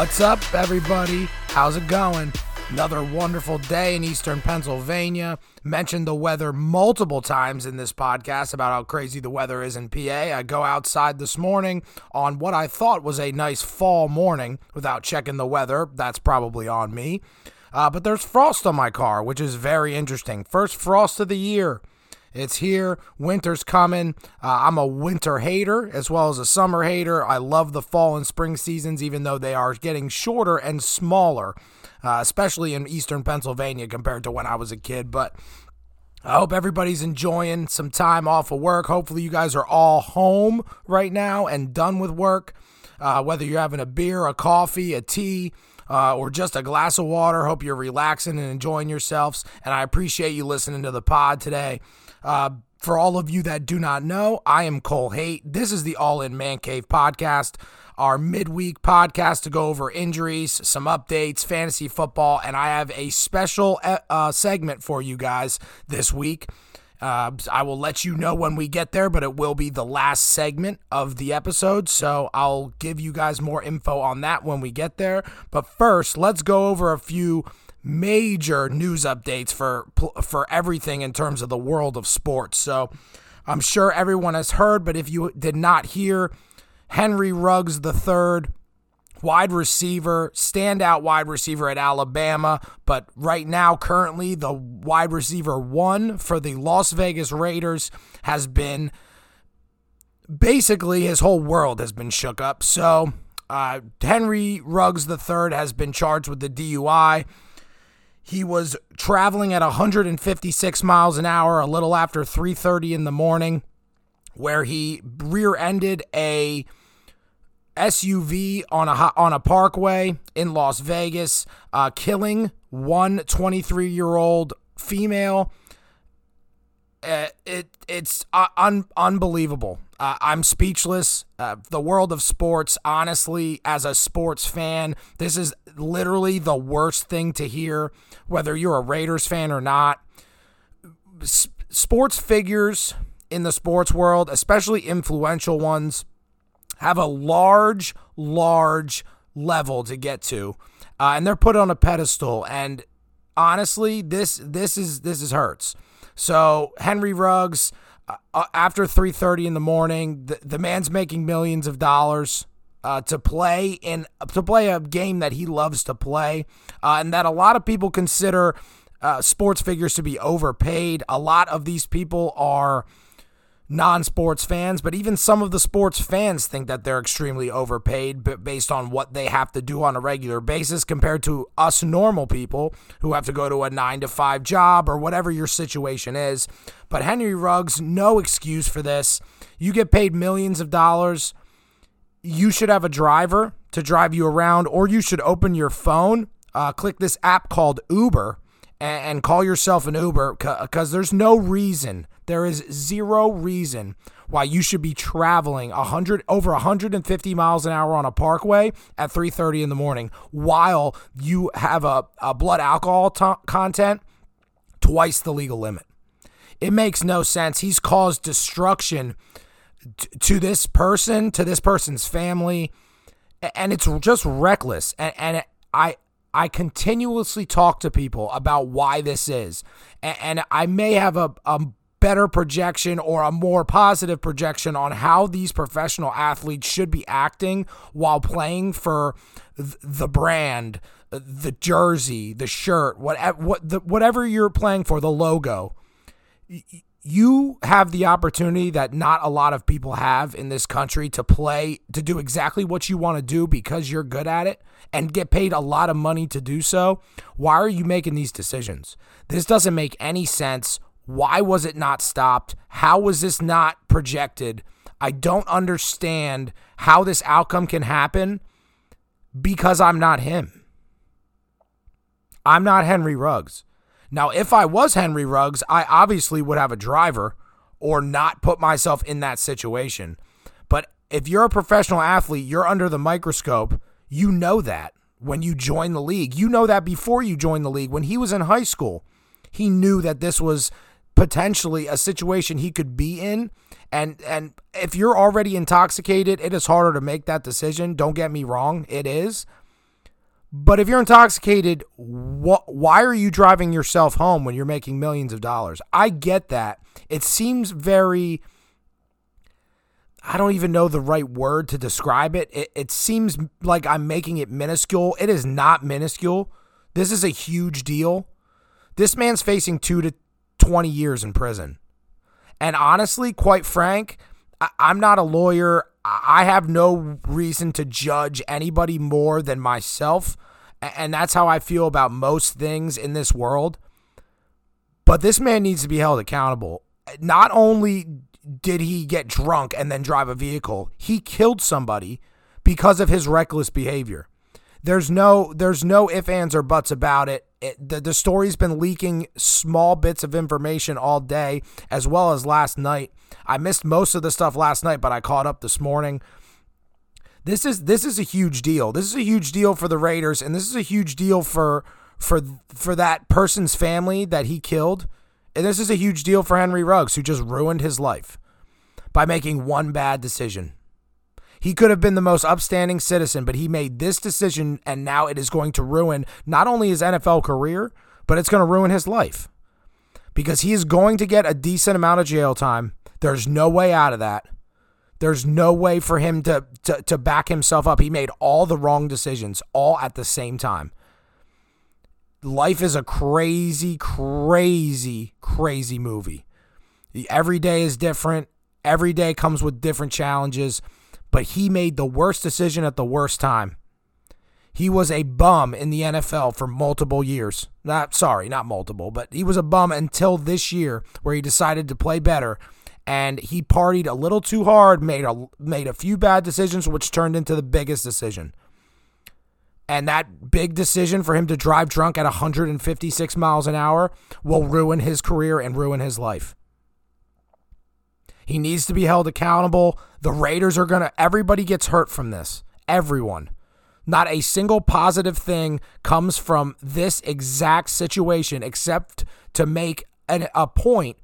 What's up, everybody? How's it going? Another wonderful day in Eastern Pennsylvania. Mentioned the weather multiple times in this podcast about how crazy the weather is in PA. I go outside this morning on what I thought was a nice fall morning without checking the weather. That's probably on me. But there's frost on my car, which is very interesting. First frost of the year. It's here. Winter's coming. I'm a winter hater as well as a summer hater. I love the fall and spring seasons, even though they are getting shorter and smaller, especially in Eastern Pennsylvania compared to when I was a kid. But I hope everybody's enjoying some time off of work. Hopefully you guys are all home right now and done with work, whether you're having a beer, a coffee, a tea, or just a glass of water. Hope you're relaxing and enjoying yourselves. And I appreciate you listening to the pod today. For all of you that do not know, I am Cole Haight. This is the All In Man Cave podcast, our midweek podcast to go over injuries, some updates, fantasy football, and I have a special segment for you guys this week. I will let you know when we get there, but it will be the last segment of the episode, so I'll give you guys more info on that when we get there. But first, let's go over a few major news updates for everything in terms of the world of sports. So I'm sure everyone has heard, but if you did not hear, Henry Ruggs III, wide receiver, standout wide receiver at Alabama, but right now currently the wide receiver one for the Las Vegas Raiders has been, basically his whole world has been shook up. So Henry Ruggs III has been charged with the DUI. He was traveling at 156 miles an hour a little after 3:30 in the morning, where he rear-ended a SUV on a parkway in Las Vegas, killing one 23-year-old female. It's unbelievable. I'm speechless. The world of sports, honestly, as a sports fan, this is literally the worst thing to hear, whether you're a Raiders fan or not. Sports figures in the sports world, especially influential ones, have a large level to get to, and they're put on a pedestal. And honestly, this hurts. So Henry Ruggs, after 3:30 in the morning, the man's making millions of dollars to play a game that he loves to play, and that a lot of people consider sports figures to be overpaid. A lot of these people are non-sports fans, but even some of the sports fans think that they're extremely overpaid based on what they have to do on a regular basis compared to us normal people who have to go to a 9-to-5 job or whatever your situation is. But Henry Ruggs, no excuse for this. You get paid millions of dollars. You should have a driver to drive you around, or you should open your phone, click this app called Uber, and call yourself an Uber, because there's no reason, there is zero reason why you should be traveling over 150 miles an hour on a parkway at 3:30 in the morning while you have a blood alcohol content twice the legal limit. It makes no sense. He's caused destruction to this person, to this person's family, and it's just reckless. And I continuously talk to people about why this is, and I may have a better projection or a more positive projection on how these professional athletes should be acting while playing for the brand, the jersey, the shirt, whatever you're playing for, the logo. You have the opportunity that not a lot of people have in this country to play, to do exactly what you want to do because you're good at it and get paid a lot of money to do so. Why are you making these decisions? This doesn't make any sense. Why was it not stopped? How was this not projected? I don't understand how this outcome can happen, because I'm not him. I'm not Henry Ruggs. Now, if I was Henry Ruggs, I obviously would have a driver or not put myself in that situation. But if you're a professional athlete, you're under the microscope. You know that when you join the league. You know that before you join the league. When he was in high school, he knew that this was potentially a situation he could be in. And if you're already intoxicated, it is harder to make that decision. Don't get me wrong, it is. But if you're intoxicated, why are you driving yourself home when you're making millions of dollars? I get that. It seems very, I don't even know the right word to describe it. It seems like I'm making it minuscule. It is not minuscule. This is a huge deal. This man's facing 2 to 20 years in prison. And honestly, quite frank, I'm not a lawyer. I have no reason to judge anybody more than myself. And that's how I feel about most things in this world. But this man needs to be held accountable. Not only did he get drunk and then drive a vehicle, he killed somebody because of his reckless behavior. There's no ifs, ands, or buts about it. The story's been leaking small bits of information all day, as well as last night. I missed most of the stuff last night, but I caught up this morning. This is a huge deal. This is a huge deal for the Raiders, and this is a huge deal for that person's family that he killed. And this is a huge deal for Henry Ruggs, who just ruined his life by making one bad decision. He could have been the most upstanding citizen, but he made this decision, and now it is going to ruin not only his NFL career, but it's going to ruin his life, because he is going to get a decent amount of jail time. There's no way out of that. There's no way for him to back himself up. He made all the wrong decisions, all at the same time. Life is a crazy, crazy, crazy movie. Every day is different. Every day comes with different challenges. But he made the worst decision at the worst time. He was a bum in the NFL for multiple years. Not multiple, but he was a bum until this year, where he decided to play better. And he partied a little too hard, made a few bad decisions, which turned into the biggest decision. And that big decision for him to drive drunk at 156 miles an hour will ruin his career and ruin his life. He needs to be held accountable. The Raiders are going to, everybody gets hurt from this. Everyone. Not a single positive thing comes from this exact situation, except to make a point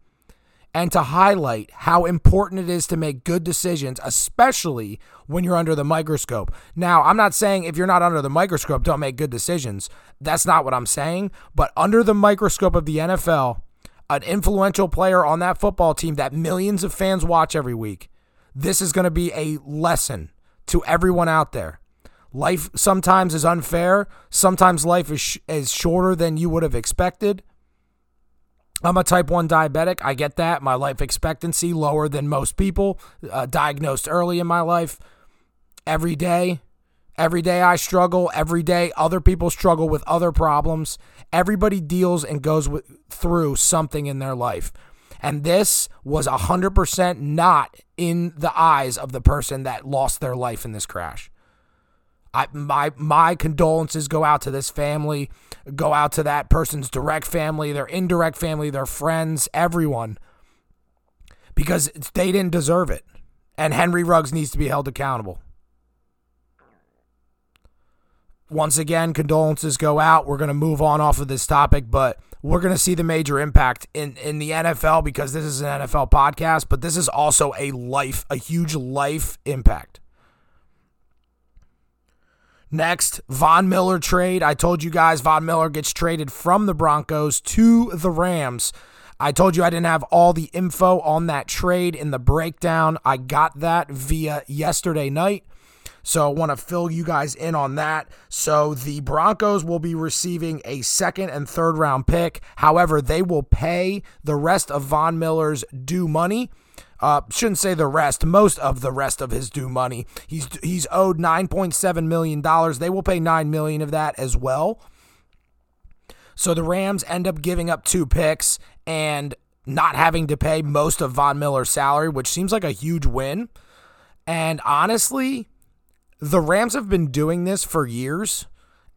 and to highlight how important it is to make good decisions, especially when you're under the microscope. Now, I'm not saying if you're not under the microscope, don't make good decisions. That's not what I'm saying. But under the microscope of the NFL, an influential player on that football team that millions of fans watch every week, this is going to be a lesson to everyone out there. Life sometimes is unfair. Sometimes life is shorter than you would have expected. I'm a type 1 diabetic. I get that. My life expectancy lower than most people, diagnosed early in my life. Every day I struggle. Every day other people struggle with other problems. Everybody deals and goes through something in their life. And this was 100% not in the eyes of the person that lost their life in this crash. My condolences go out to this family, go out to that person's direct family, their indirect family, their friends, everyone, because they didn't deserve it. And Henry Ruggs needs to be held accountable. Once again, condolences go out. We're going to move on off of this topic, but we're going to see the major impact in the NFL, because this is an NFL podcast, but this is also a huge life impact. Next, Von Miller trade. I told you guys Von Miller gets traded from the Broncos to the Rams. I told you I didn't have all the info on that trade in the breakdown. I got that via yesterday night, so I want to fill you guys in on that. So the Broncos will be receiving a second and third round pick. However, they will pay the rest of Von Miller's due money. Shouldn't say the rest, most of the rest of his due money. He's owed $9.7 million. They will pay $9 million of that as well. So the Rams end up giving up 2 picks and not having to pay most of Von Miller's salary, which seems like a huge win. And honestly, the Rams have been doing this for years,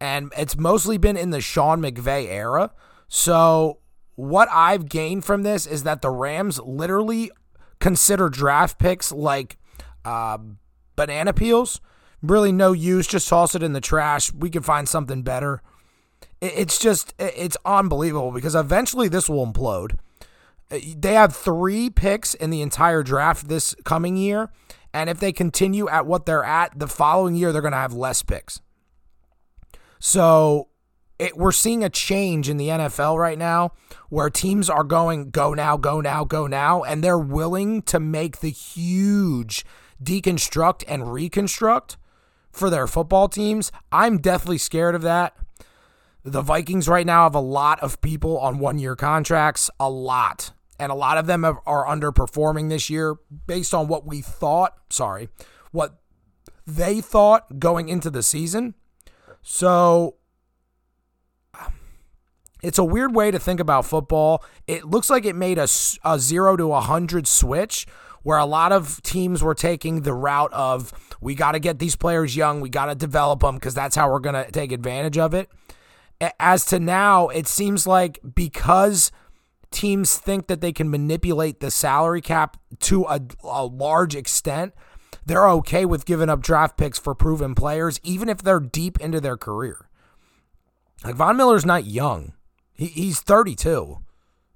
and it's mostly been in the Sean McVay era. So what I've gained from this is that the Rams literally consider draft picks like banana peels. Really no use. Just toss it in the trash. We can find something better. It's unbelievable, because eventually this will implode. They have 3 picks in the entire draft this coming year, and if they continue at what they're at, the following year they're going to have less picks. So we're seeing a change in the NFL right now where teams are going, go now, and they're willing to make the huge deconstruct and reconstruct for their football teams. I'm deathly scared of that. The Vikings right now have a lot of people on one-year contracts, a lot. And a lot of them are underperforming this year based on what we thought, what they thought going into the season. So it's a weird way to think about football. It looks like it made a 0 to 100 switch where a lot of teams were taking the route of we got to get these players young, we got to develop them because that's how we're going to take advantage of it. As to now, it seems like because teams think that they can manipulate the salary cap to a large extent, they're okay with giving up draft picks for proven players, even if they're deep into their career. Like, Von Miller's not young. He's 32.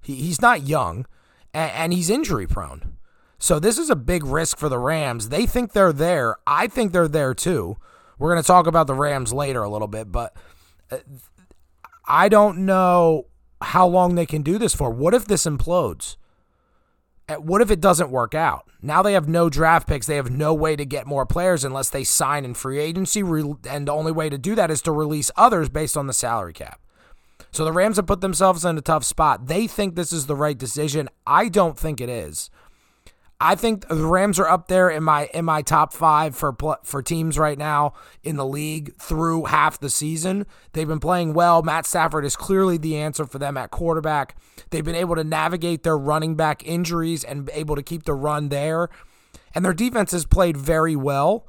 He's not young, and he's injury-prone. So this is a big risk for the Rams. They think they're there. I think they're there, too. We're going to talk about the Rams later a little bit, but I don't know how long they can do this for. What if this implodes? What if it doesn't work out? Now they have no draft picks. They have no way to get more players unless they sign in free agency, and the only way to do that is to release others based on the salary cap. So the Rams have put themselves in a tough spot. They think this is the right decision. I don't think it is. I think the Rams are up there in my top five for teams right now in the league through half the season. They've been playing well. Matt Stafford is clearly the answer for them at quarterback. They've been able to navigate their running back injuries and able to keep the run there. And their defense has played very well,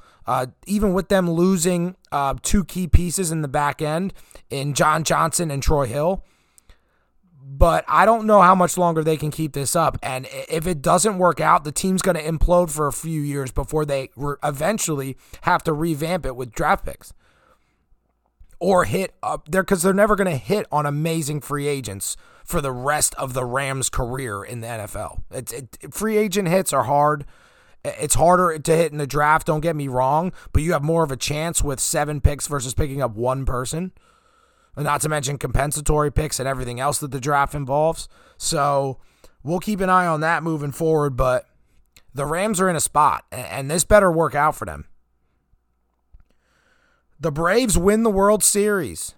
even with them losing two key pieces in the back end in John Johnson and Troy Hill. But I don't know how much longer they can keep this up. And if it doesn't work out, the team's going to implode for a few years before they eventually have to revamp it with draft picks. Or hit up there, because they're never going to hit on amazing free agents for the rest of the Rams' career in the NFL. Free agent hits are hard. It's harder to hit in the draft, don't get me wrong. But you have more of a chance with 7 picks versus picking up one person. Not to mention compensatory picks and everything else that the draft involves. So we'll keep an eye on that moving forward, but the Rams are in a spot, and this better work out for them. The Braves win the World Series.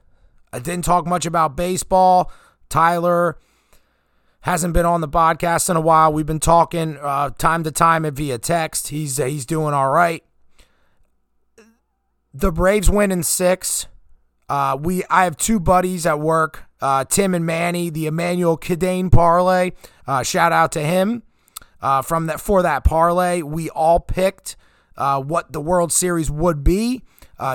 I didn't talk much about baseball. Tyler hasn't been on the podcast in a while. We've been talking time to time via text. He's doing all right. The Braves win in 6. I have 2 buddies at work, Tim and Manny, the Emmanuel Kidane parlay. Shout out to him for that parlay. We all picked what the World Series would be.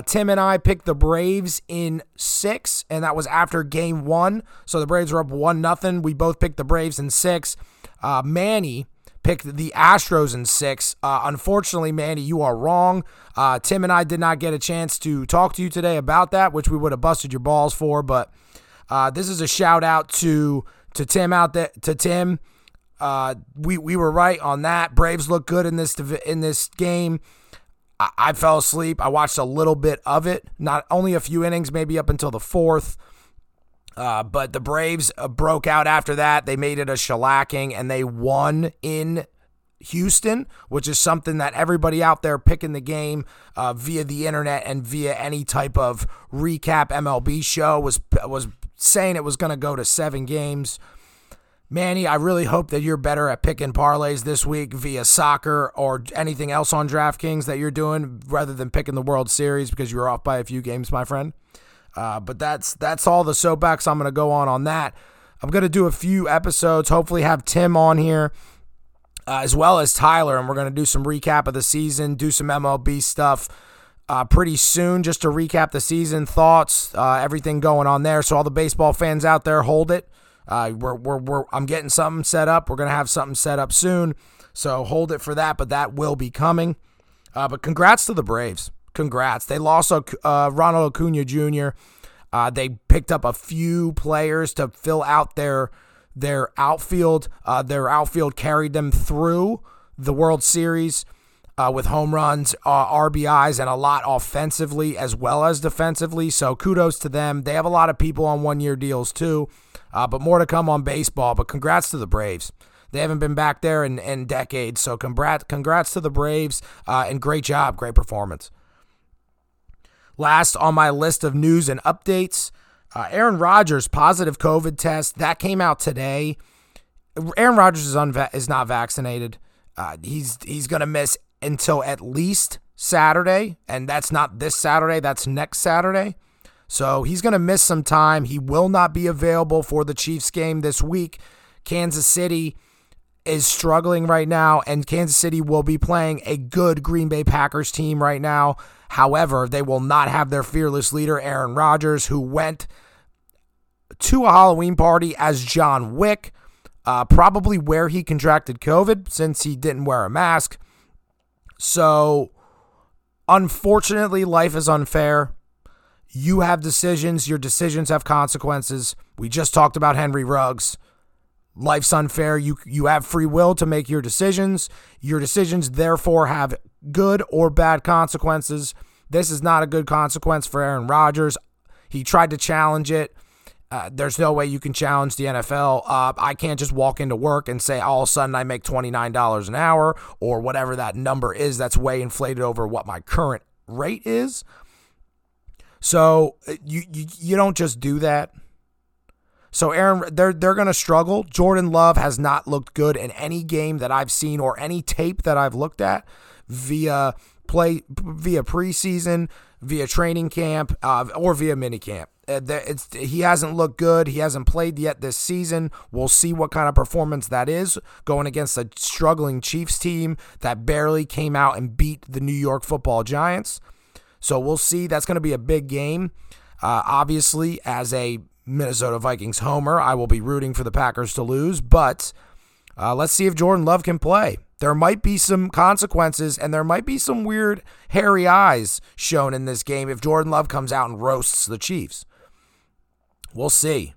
Tim and I picked the Braves in 6, and that was after game 1. So the Braves were up 1-0. We both picked the Braves in 6. Manny picked the Astros in 6. Unfortunately, Manny, you are wrong. Tim and I did not get a chance to talk to you today about that, which we would have busted your balls for. But this is a shout out to Tim out there. To Tim, we were right on that. Braves look good in this game. I fell asleep. I watched a little bit of it, not only a few innings, maybe up until the 4th. But the Braves broke out after that. They made it a shellacking, and they won in Houston, which is something that everybody out there picking the game via the internet and via any type of recap MLB show was saying it was going to go to 7 games. Manny, I really hope that you're better at picking parlays this week via soccer or anything else on DraftKings that you're doing rather than picking the World Series, because you were off by a few games, my friend. But that's all the soapbox I'm going to go on that. I'm going to do a few episodes, hopefully have Tim on here as well as Tyler, and we're going to do some recap of the season, do some MLB stuff pretty soon just to recap the season, thoughts, everything going on there. So all the baseball fans out there, hold it. I'm getting something set up. We're going to have something set up soon, so hold it for that, but that will be coming. But congrats to the Braves. Congrats. They lost Ronald Acuna Jr. They picked up a few players to fill out their outfield. Their outfield carried them through the World Series. with home runs, RBIs, and a lot offensively as well as defensively. So kudos to them. They have a lot of people on one-year deals too, but more to come on baseball. But congrats to the Braves. They haven't been back there in decades. So congrats to the Braves, and great job, great performance. Last on my list of news and updates, Aaron Rodgers, positive COVID test. That came out today. Aaron Rodgers is not vaccinated. He's going to miss until at least Saturday, and that's not this Saturday. That's next Saturday. So he's going to miss some time. He will not be available for the Chiefs game this week. Kansas City is struggling right now, and Kansas City will be playing a good Green Bay Packers team right now. However, they will not have their fearless leader, Aaron Rodgers, who went to a Halloween party as John Wick, probably where he contracted COVID since he didn't wear a mask. So, unfortunately, life is unfair. You have decisions. Your decisions have consequences. We just talked about Henry Ruggs. Life's unfair. You have free will to make your decisions. Your decisions, therefore, have good or bad consequences. This is not a good consequence for Aaron Rodgers. He tried to challenge it. There's no way you can challenge the NFL. I can't just walk into work and say all of a sudden I make $29 an hour or whatever that number is that's way inflated over what my current rate is. So you don't just do that. So Aaron, they're going to struggle. Jordan Love has not looked good in any game that I've seen or any tape that I've looked at via preseason, via training camp, or via minicamp. He hasn't looked good. He hasn't played yet this season. We'll see what kind of performance that is going against a struggling Chiefs team that barely came out and beat the New York Football Giants. So we'll see. That's going to be a big game. Obviously, as a Minnesota Vikings homer, I will be rooting for the Packers to lose, but let's see if Jordan Love can play. There might be some consequences, and there might be some weird hairy eyes shown in this game if Jordan Love comes out and roasts the Chiefs. We'll see.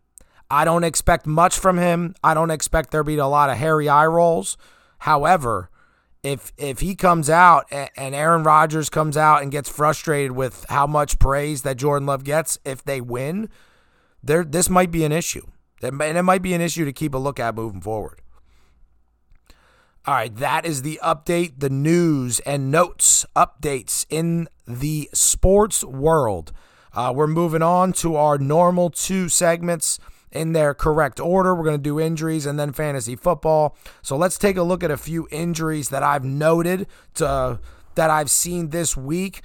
I don't expect much from him. I don't expect there to be a lot of hairy eye rolls. However, if he comes out and Aaron Rodgers comes out and gets frustrated with how much praise that Jordan Love gets if they win, this might be an issue, and it might be an issue to keep a look at moving forward. All right, that is the update, the news and notes, updates in the sports world. We're moving on to our normal two segments in their correct order. We're going to do injuries and then fantasy football. So let's take a look at a few injuries that I've noted that I've seen this week.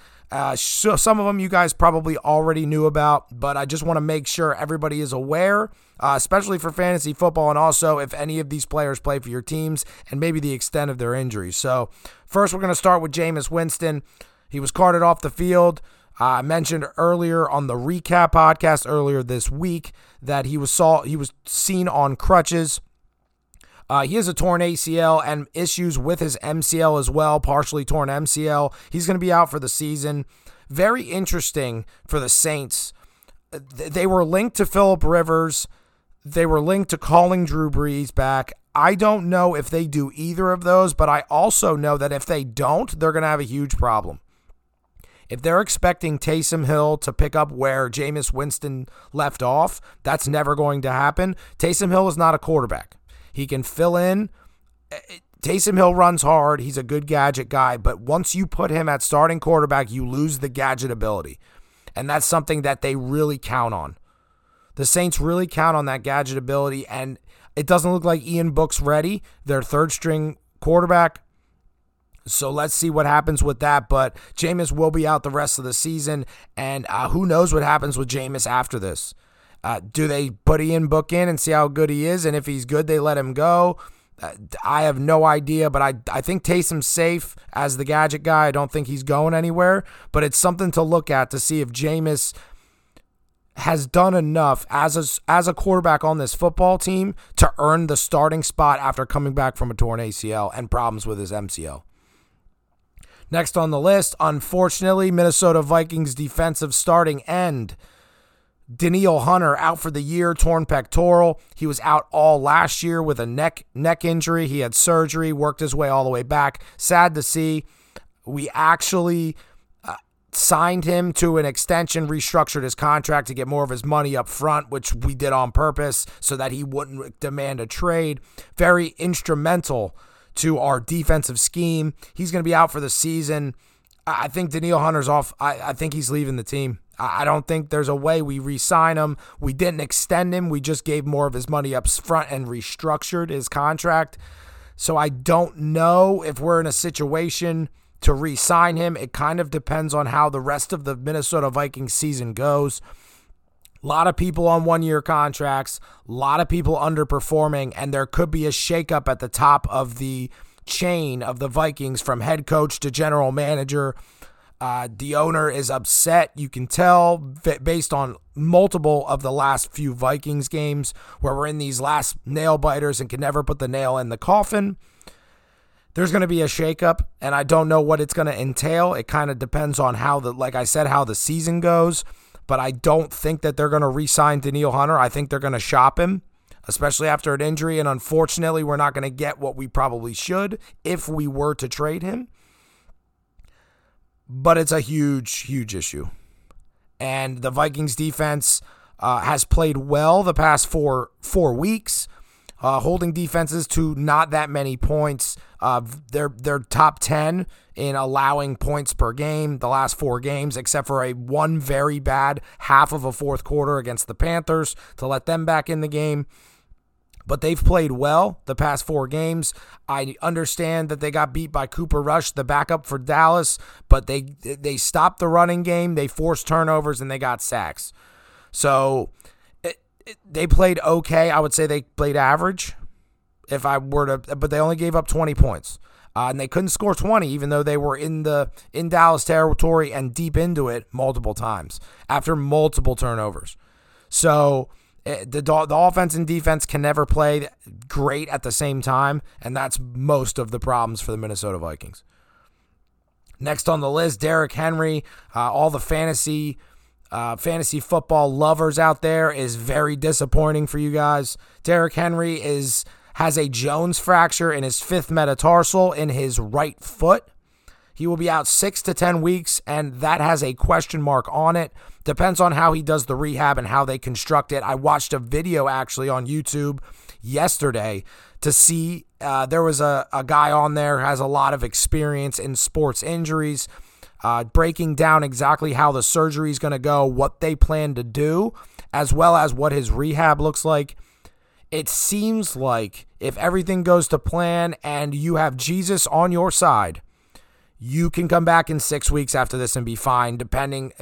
So some of them you guys probably already knew about, but I just want to make sure everybody is aware, especially for fantasy football, and also if any of these players play for your teams and maybe the extent of their injuries. So first, we're going to start with Jameis Winston. He was carted off the field. I mentioned earlier on the recap podcast earlier this week that he was seen on crutches. He has a torn ACL and issues with his MCL as well, partially torn MCL. He's going to be out for the season. Very interesting for the Saints. They were linked to Phillip Rivers. They were linked to calling Drew Brees back. I don't know if they do either of those, but I also know that if they don't, they're going to have a huge problem. If they're expecting Taysom Hill to pick up where Jameis Winston left off, that's never going to happen. Taysom Hill is not a quarterback. He can fill in. Taysom Hill runs hard. He's a good gadget guy. But once you put him at starting quarterback, you lose the gadget ability. And that's something that they really count on. The Saints really count on that gadget ability. And it doesn't look like Ian Book's ready, their third string quarterback. So let's see what happens with that. But Jameis will be out the rest of the season. And who knows what happens with Jameis after this. Do they put Ian Book in and see how good he is? And if he's good, they let him go. I have no idea, but I think Taysom's safe as the gadget guy. I don't think he's going anywhere, but it's something to look at to see if Jameis has done enough as a quarterback on this football team to earn the starting spot after coming back from a torn ACL and problems with his MCL. Next on the list, unfortunately, Minnesota Vikings defensive starting end Daniil Hunter out for the year, torn pectoral. He was out all last year with a neck injury. He had surgery, worked his way all the way back. Sad to see. We actually signed him to an extension, restructured his contract to get more of his money up front, which we did on purpose so that he wouldn't demand a trade. Very instrumental to our defensive scheme. He's going to be out for the season. I think Daniil Hunter's off. I think he's leaving the team. I don't think there's a way we re-sign him. We didn't extend him. We just gave more of his money up front and restructured his contract. So I don't know if we're in a situation to re-sign him. It kind of depends on how the rest of the Minnesota Vikings season goes. A lot of people on one-year contracts, a lot of people underperforming, and there could be a shakeup at the top of the chain of the Vikings from head coach to general manager. The owner is upset, you can tell, based on multiple of the last few Vikings games where we're in these last nail-biters and can never put the nail in the coffin. There's going to be a shakeup, and I don't know what it's going to entail. It kind of depends on how the season goes. But I don't think that they're going to re-sign Daniil Hunter. I think they're going to shop him, especially after an injury. And unfortunately, we're not going to get what we probably should if we were to trade him. But it's a huge, huge issue. And the Vikings defense has played well the past four weeks, holding defenses to not that many points. They're top 10 in allowing points per game the last four games, except for a one very bad half of a fourth quarter against the Panthers to let them back in the game. But they've played well the past four games. I understand that they got beat by Cooper Rush, the backup for Dallas, but they stopped the running game, they forced turnovers, and they got sacks. So they played okay. I would say they played average but they only gave up 20 points. And they couldn't score 20 even though they were in Dallas territory and deep into it multiple times after multiple turnovers. So the offense and defense can never play great at the same time, and that's most of the problems for the Minnesota Vikings. Next on the list, Derrick Henry, all the fantasy football lovers out there, is very disappointing for you guys. Derrick Henry has a Jones fracture in his fifth metatarsal in his right foot. He will be out 6 to 10 weeks, and that has a question mark on it. Depends on how he does the rehab and how they construct it. I watched a video actually on YouTube yesterday to see there was a guy on there who has a lot of experience in sports injuries, breaking down exactly how the surgery is going to go, what they plan to do, as well as what his rehab looks like. It seems like if everything goes to plan and you have Jesus on your side, you can come back in 6 weeks after this and be fine,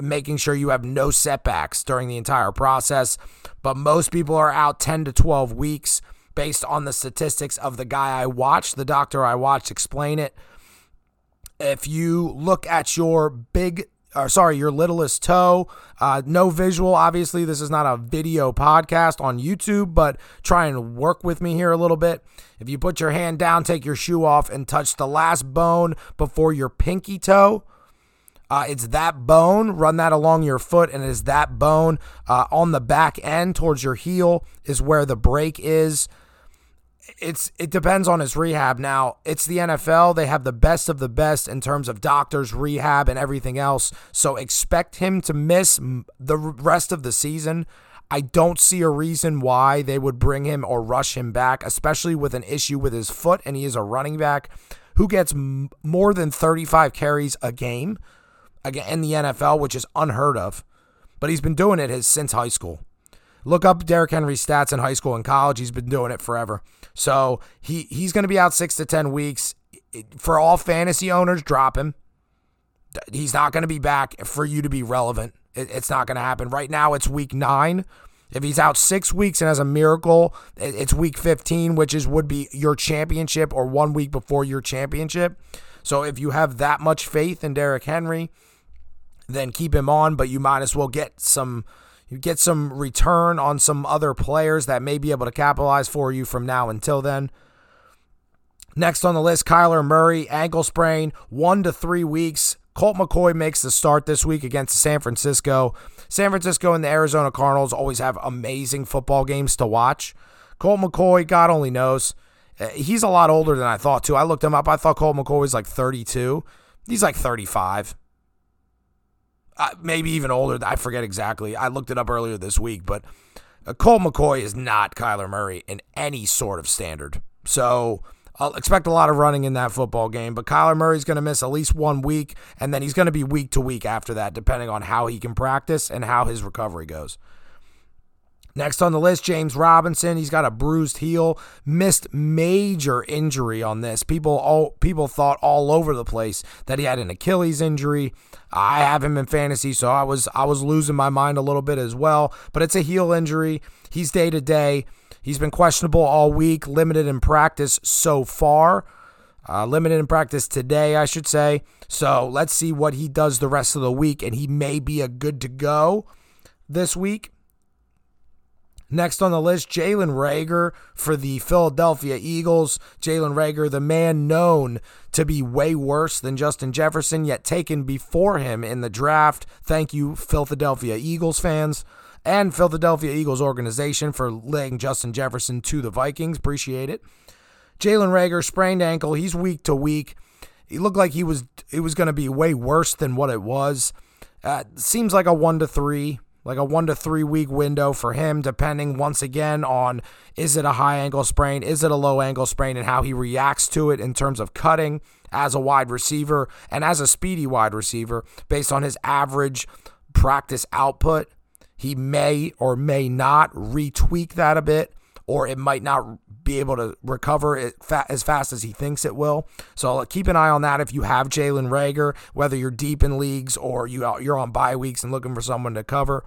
making sure you have no setbacks during the entire process. But most people are out 10 to 12 weeks based on the statistics of the guy I watched, the doctor I watched explain it. If you look at your littlest toe, no visual. Obviously, this is not a video podcast on YouTube, but try and work with me here a little bit. If you put your hand down, take your shoe off, and touch the last bone before your pinky toe, it's that bone. Run that along your foot, and it is that bone on the back end towards your heel is where the break is. It depends on his rehab. Now, it's the NFL. They have the best of the best in terms of doctors, rehab, and everything else. So expect him to miss the rest of the season. I don't see a reason why they would bring him or rush him back, especially with an issue with his foot, and he is a running back who gets more than 35 carries a game in the NFL, which is unheard of. But he's been doing it since high school. Look up Derrick Henry's stats in high school and college. He's been doing it forever. So he's going to be out 6 to 10 weeks. For all fantasy owners, drop him. He's not going to be back for you to be relevant. It's not going to happen. Right now, it's week 9. If he's out 6 weeks and has a miracle, it's week 15, which would be your championship or 1 week before your championship. So if you have that much faith in Derrick Henry, then keep him on, but you might as well get some return on some other players that may be able to capitalize for you from now until then. Next on the list, Kyler Murray, ankle sprain, 1 to 3 weeks. Colt McCoy makes the start this week against San Francisco. San Francisco and the Arizona Cardinals always have amazing football games to watch. Colt McCoy, God only knows. He's a lot older than I thought, too. I looked him up. I thought Colt McCoy was like 32. He's like 35. Maybe even older. I forget exactly. I looked it up earlier this week, but Colt McCoy is not Kyler Murray in any sort of standard. So I'll expect a lot of running in that football game, but Kyler Murray's going to miss at least 1 week, and then he's going to be week to week after that, depending on how he can practice and how his recovery goes. Next on the list, James Robinson. He's got a bruised heel, missed major injury on this. People thought all over the place that he had an Achilles injury. I have him in fantasy, so I was losing my mind a little bit as well. But it's a heel injury. He's day to day. He's been questionable all week, limited in practice so far. Limited in practice today, I should say. So let's see what he does the rest of the week, and he may be a good to go this week. Next on the list, Jalen Reagor for the Philadelphia Eagles. Jalen Reagor, the man known to be way worse than Justin Jefferson, yet taken before him in the draft. Thank you, Philadelphia Eagles fans and Philadelphia Eagles organization, for laying Justin Jefferson to the Vikings. Appreciate it. Jalen Reagor, sprained ankle. He's week to week. He looked like it was going to be way worse than what it was. Seems like a 1 to 3 week window for him, depending once again on, is it a high ankle sprain, is it a low ankle sprain, and how he reacts to it in terms of cutting as a wide receiver and as a speedy wide receiver based on his average practice output. He may or may not retweak that a bit, or it might not be able to recover as fast as he thinks it will. So keep an eye on that if you have Jalen Reagor, whether you're deep in leagues or you're on bye weeks and looking for someone to cover.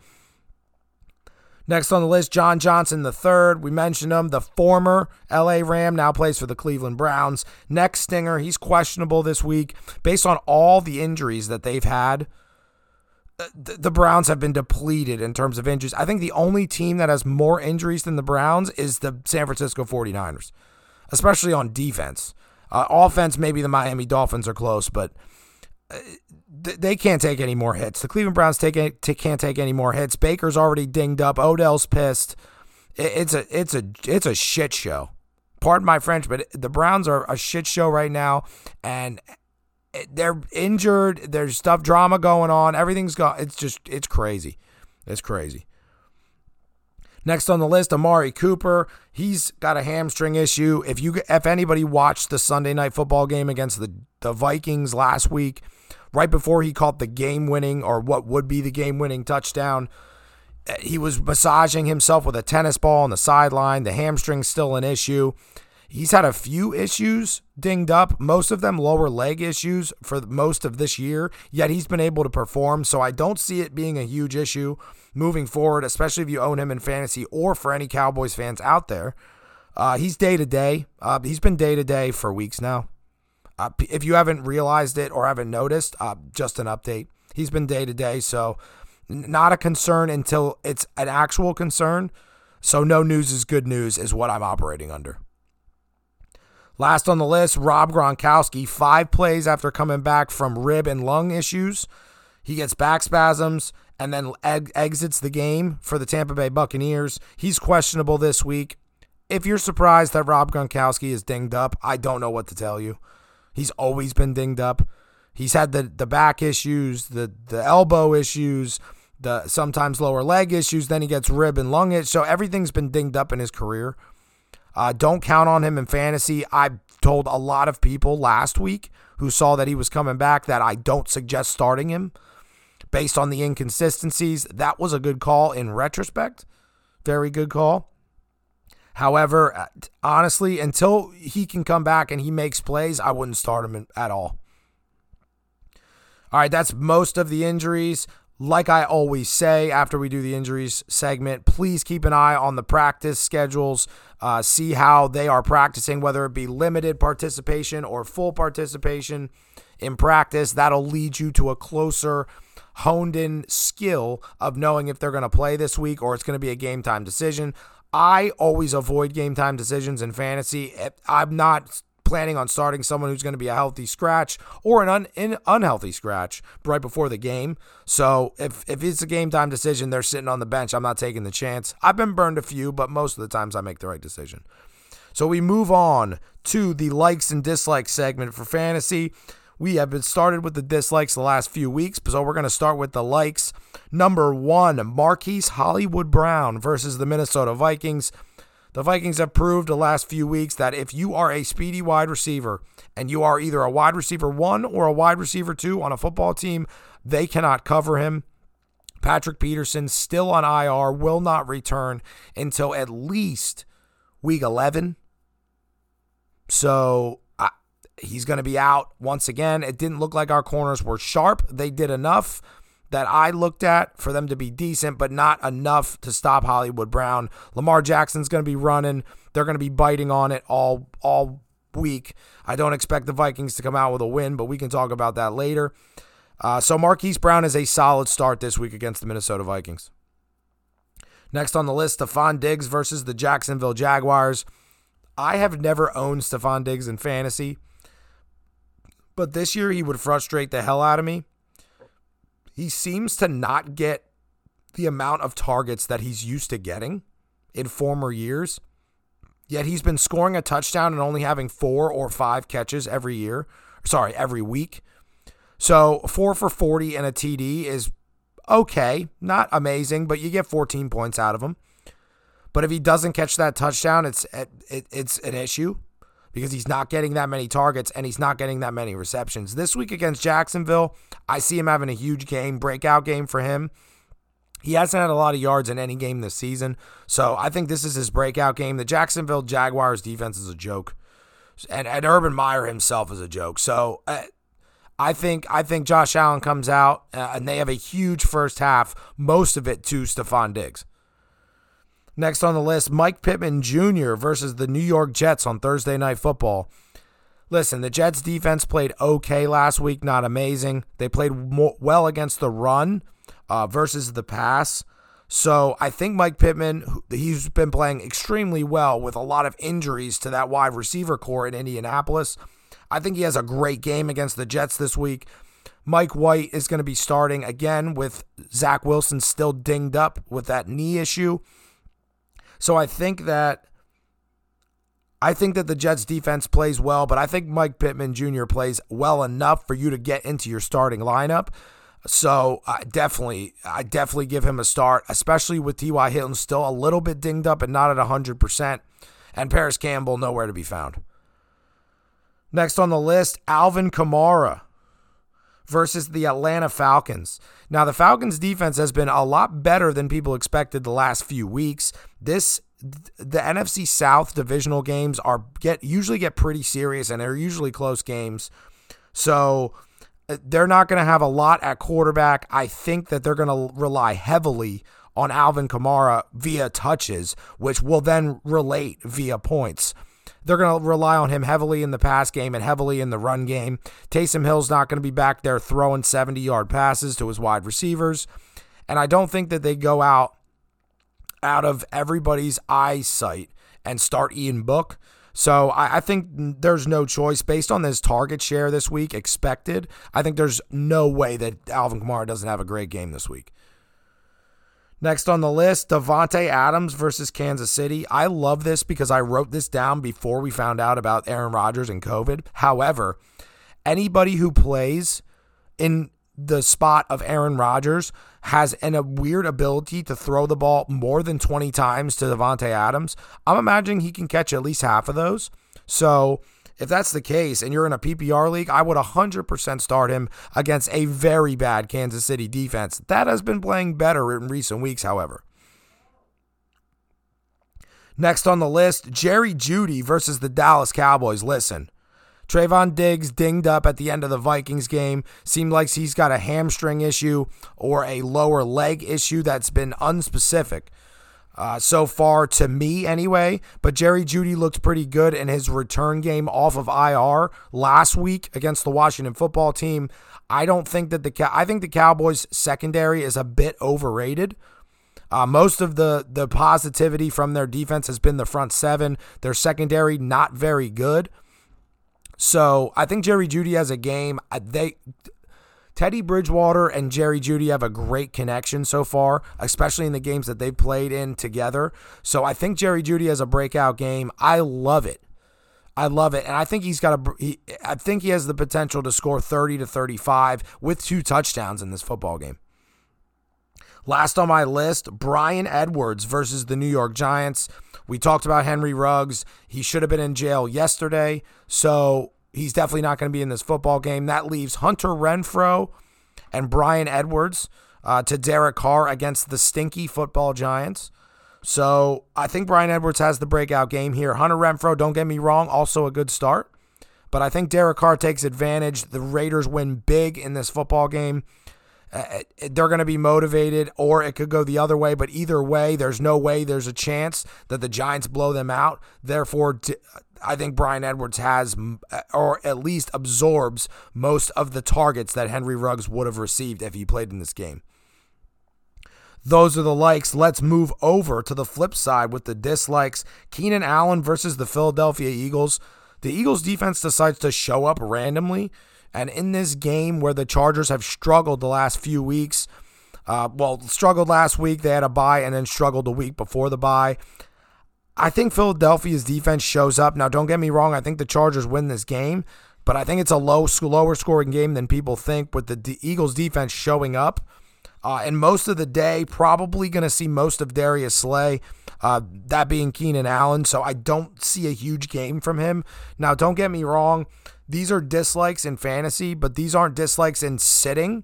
Next on the list, John Johnson III. We mentioned him, the former LA Ram, now plays for the Cleveland Browns. Neck stinger, he's questionable this week. Based on all the injuries that they've had, the Browns have been depleted in terms of injuries. I think the only team that has more injuries than the Browns is the San Francisco 49ers, especially on defense. Offense, maybe the Miami Dolphins are close, but they can't take any more hits. The Cleveland Browns can't take any more hits. Baker's already dinged up. Odell's pissed. It's a shit show. Pardon my French, but the Browns are a shit show right now, and they're injured. There's drama going on. Everything's gone. It's crazy. It's crazy. Next on the list, Amari Cooper. He's got a hamstring issue. If anybody watched the Sunday night football game against the Vikings last week, right before he caught the game-winning, or what would be the game-winning touchdown, he was massaging himself with a tennis ball on the sideline. The hamstring's still an issue. He's had a few issues dinged up, most of them lower leg issues for most of this year, yet he's been able to perform, so I don't see it being a huge issue moving forward, especially if you own him in fantasy or for any Cowboys fans out there. He's day-to-day. He's been day-to-day for weeks now. If you haven't realized it or haven't noticed, just an update. He's been day-to-day, so not a concern until it's an actual concern, so no news is good news is what I'm operating under. Last on the list, Rob Gronkowski, 5 plays after coming back from rib and lung issues. He gets back spasms and then exits the game for the Tampa Bay Buccaneers. He's questionable this week. If you're surprised that Rob Gronkowski is dinged up, I don't know what to tell you. He's always been dinged up. He's had the back issues, the elbow issues, the sometimes lower leg issues. Then he gets rib and lung issues. So everything's been dinged up in his career. Don't count on him in fantasy. I told a lot of people last week who saw that he was coming back that I don't suggest starting him based on the inconsistencies. That was a good call in retrospect. Very good call. However, honestly, until he can come back and he makes plays, I wouldn't start him at all. All right, that's most of the injuries. Like I always say after we do the injuries segment, please keep an eye on the practice schedules. See how they are practicing, whether it be limited participation or full participation in practice. That'll lead you to a closer, honed-in skill of knowing if they're going to play this week or it's going to be a game-time decision. I always avoid game-time decisions in fantasy. I'm not planning on starting someone who's going to be a healthy scratch or an unhealthy scratch right before the game. So if it's a game time decision, they're sitting on the bench. I'm not taking the chance. I've been burned a few, but most of the times I make the right decision. So we move on to the likes and dislikes segment for fantasy. We have been started with the dislikes the last few weeks, so we're going to start with the likes. Number one, Marquise Hollywood Brown versus the Minnesota Vikings. The Vikings have proved the last few weeks that if you are a speedy wide receiver and you are either a wide receiver one or a wide receiver two on a football team, they cannot cover him. Patrick Peterson, still on IR, will not return until at least week 11. So he's going to be out once again. It didn't look like our corners were sharp. They did enough that I looked at for them to be decent, but not enough to stop Hollywood Brown. Lamar Jackson's going to be running. They're going to be biting on it all week. I don't expect the Vikings to come out with a win, but we can talk about that later. So Marquise Brown is a solid start this week against the Minnesota Vikings. Next on the list, Stephon Diggs versus the Jacksonville Jaguars. I have never owned Stephon Diggs in fantasy, but this year he would frustrate the hell out of me. He seems to not get the amount of targets that he's used to getting in former years, yet he's been scoring a touchdown and only having 4 or 5 catches every week. So 4 for 40 and a TD is okay, not amazing, but you get 14 points out of him. But if he doesn't catch that touchdown, it's an issue because he's not getting that many targets and he's not getting that many receptions. This week against Jacksonville, I see him having a huge game, breakout game for him. He hasn't had a lot of yards in any game this season, so I think this is his breakout game. The Jacksonville Jaguars defense is a joke, and Urban Meyer himself is a joke. So I think Josh Allen comes out, and they have a huge first half, most of it to Stephon Diggs. Next on the list, Mike Pittman Jr. versus the New York Jets on Thursday Night Football. Listen, the Jets' defense played okay last week, not amazing. They played well against the run versus the pass. So I think Mike Pittman, he's been playing extremely well with a lot of injuries to that wide receiver core in Indianapolis. I think he has a great game against the Jets this week. Mike White is going to be starting again with Zach Wilson still dinged up with that knee issue. So I think that the Jets defense plays well, but I think Mike Pittman Jr. plays well enough for you to get into your starting lineup. So I definitely give him a start, especially with T.Y. Hilton still a little bit dinged up and not at 100%, and Paris Campbell nowhere to be found. Next on the list, Alvin Kamara versus the Atlanta Falcons. Now, the Falcons' defense has been a lot better than people expected the last few weeks. The NFC South divisional games usually get pretty serious, and they're usually close games. So they're not going to have a lot at quarterback. I think that they're going to rely heavily on Alvin Kamara via touches, which will then relate via points. They're going to rely on him heavily in the pass game and heavily in the run game. Taysom Hill's not going to be back there throwing 70-yard passes to his wide receivers. And I don't think that they go out of everybody's eyesight and start Ian Book. So I think there's no choice. Based on his target share this week expected, I think there's no way that Alvin Kamara doesn't have a great game this week. Next on the list, Devontae Adams versus Kansas City. I love this because I wrote this down before we found out about Aaron Rodgers and COVID. However, anybody who plays in the spot of Aaron Rodgers has a weird ability to throw the ball more than 20 times to Devontae Adams. I'm imagining he can catch at least half of those. So if that's the case and you're in a PPR league, I would 100% start him against a very bad Kansas City defense that has been playing better in recent weeks, however. Next on the list, Jerry Jeudy versus the Dallas Cowboys. Listen, Trayvon Diggs dinged up at the end of the Vikings game. Seemed like he's got a hamstring issue or a lower leg issue that's been unspecific. So far, to me anyway, but Jerry Jeudy looked pretty good in his return game off of IR last week against the Washington football team. I think the Cowboys secondary is a bit overrated. Most of the positivity from their defense has been the front seven. Their secondary, not very good. So I think Jerry Jeudy has a game. Teddy Bridgewater and Jerry Jeudy have a great connection so far, especially in the games that they've played in together. So I think Jerry Jeudy has a breakout game. I love it. I love it, and I think he's got a. I think he has the potential to score 30 to 35 with 2 touchdowns in this football game. Last on my list, Bryan Edwards versus the New York Giants. We talked about Henry Ruggs. He should have been in jail yesterday, so he's definitely not going to be in this football game. That leaves Hunter Renfrow and Bryan Edwards to Derek Carr against the stinky football Giants. So I think Bryan Edwards has the breakout game here. Hunter Renfrow, don't get me wrong, also a good start. But I think Derek Carr takes advantage. The Raiders win big in this football game. They're going to be motivated, or it could go the other way. But either way, there's no way there's a chance that the Giants blow them out. Therefore, I think Bryan Edwards has, or at least absorbs, most of the targets that Henry Ruggs would have received if he played in this game. Those are the likes. Let's move over to the flip side with the dislikes. Keenan Allen versus the Philadelphia Eagles. The Eagles defense decides to show up randomly. And in this game where the Chargers have struggled the last few weeks, struggled last week. They had a bye and then struggled the week before the bye. I think Philadelphia's defense shows up. Now, don't get me wrong. I think the Chargers win this game. But I think it's a lower scoring game than people think with the Eagles defense showing up. And most of the day, probably going to see most of Darius Slay, that being Keenan Allen. So I don't see a huge game from him. Now, don't get me wrong. These are dislikes in fantasy, but these aren't dislikes in sitting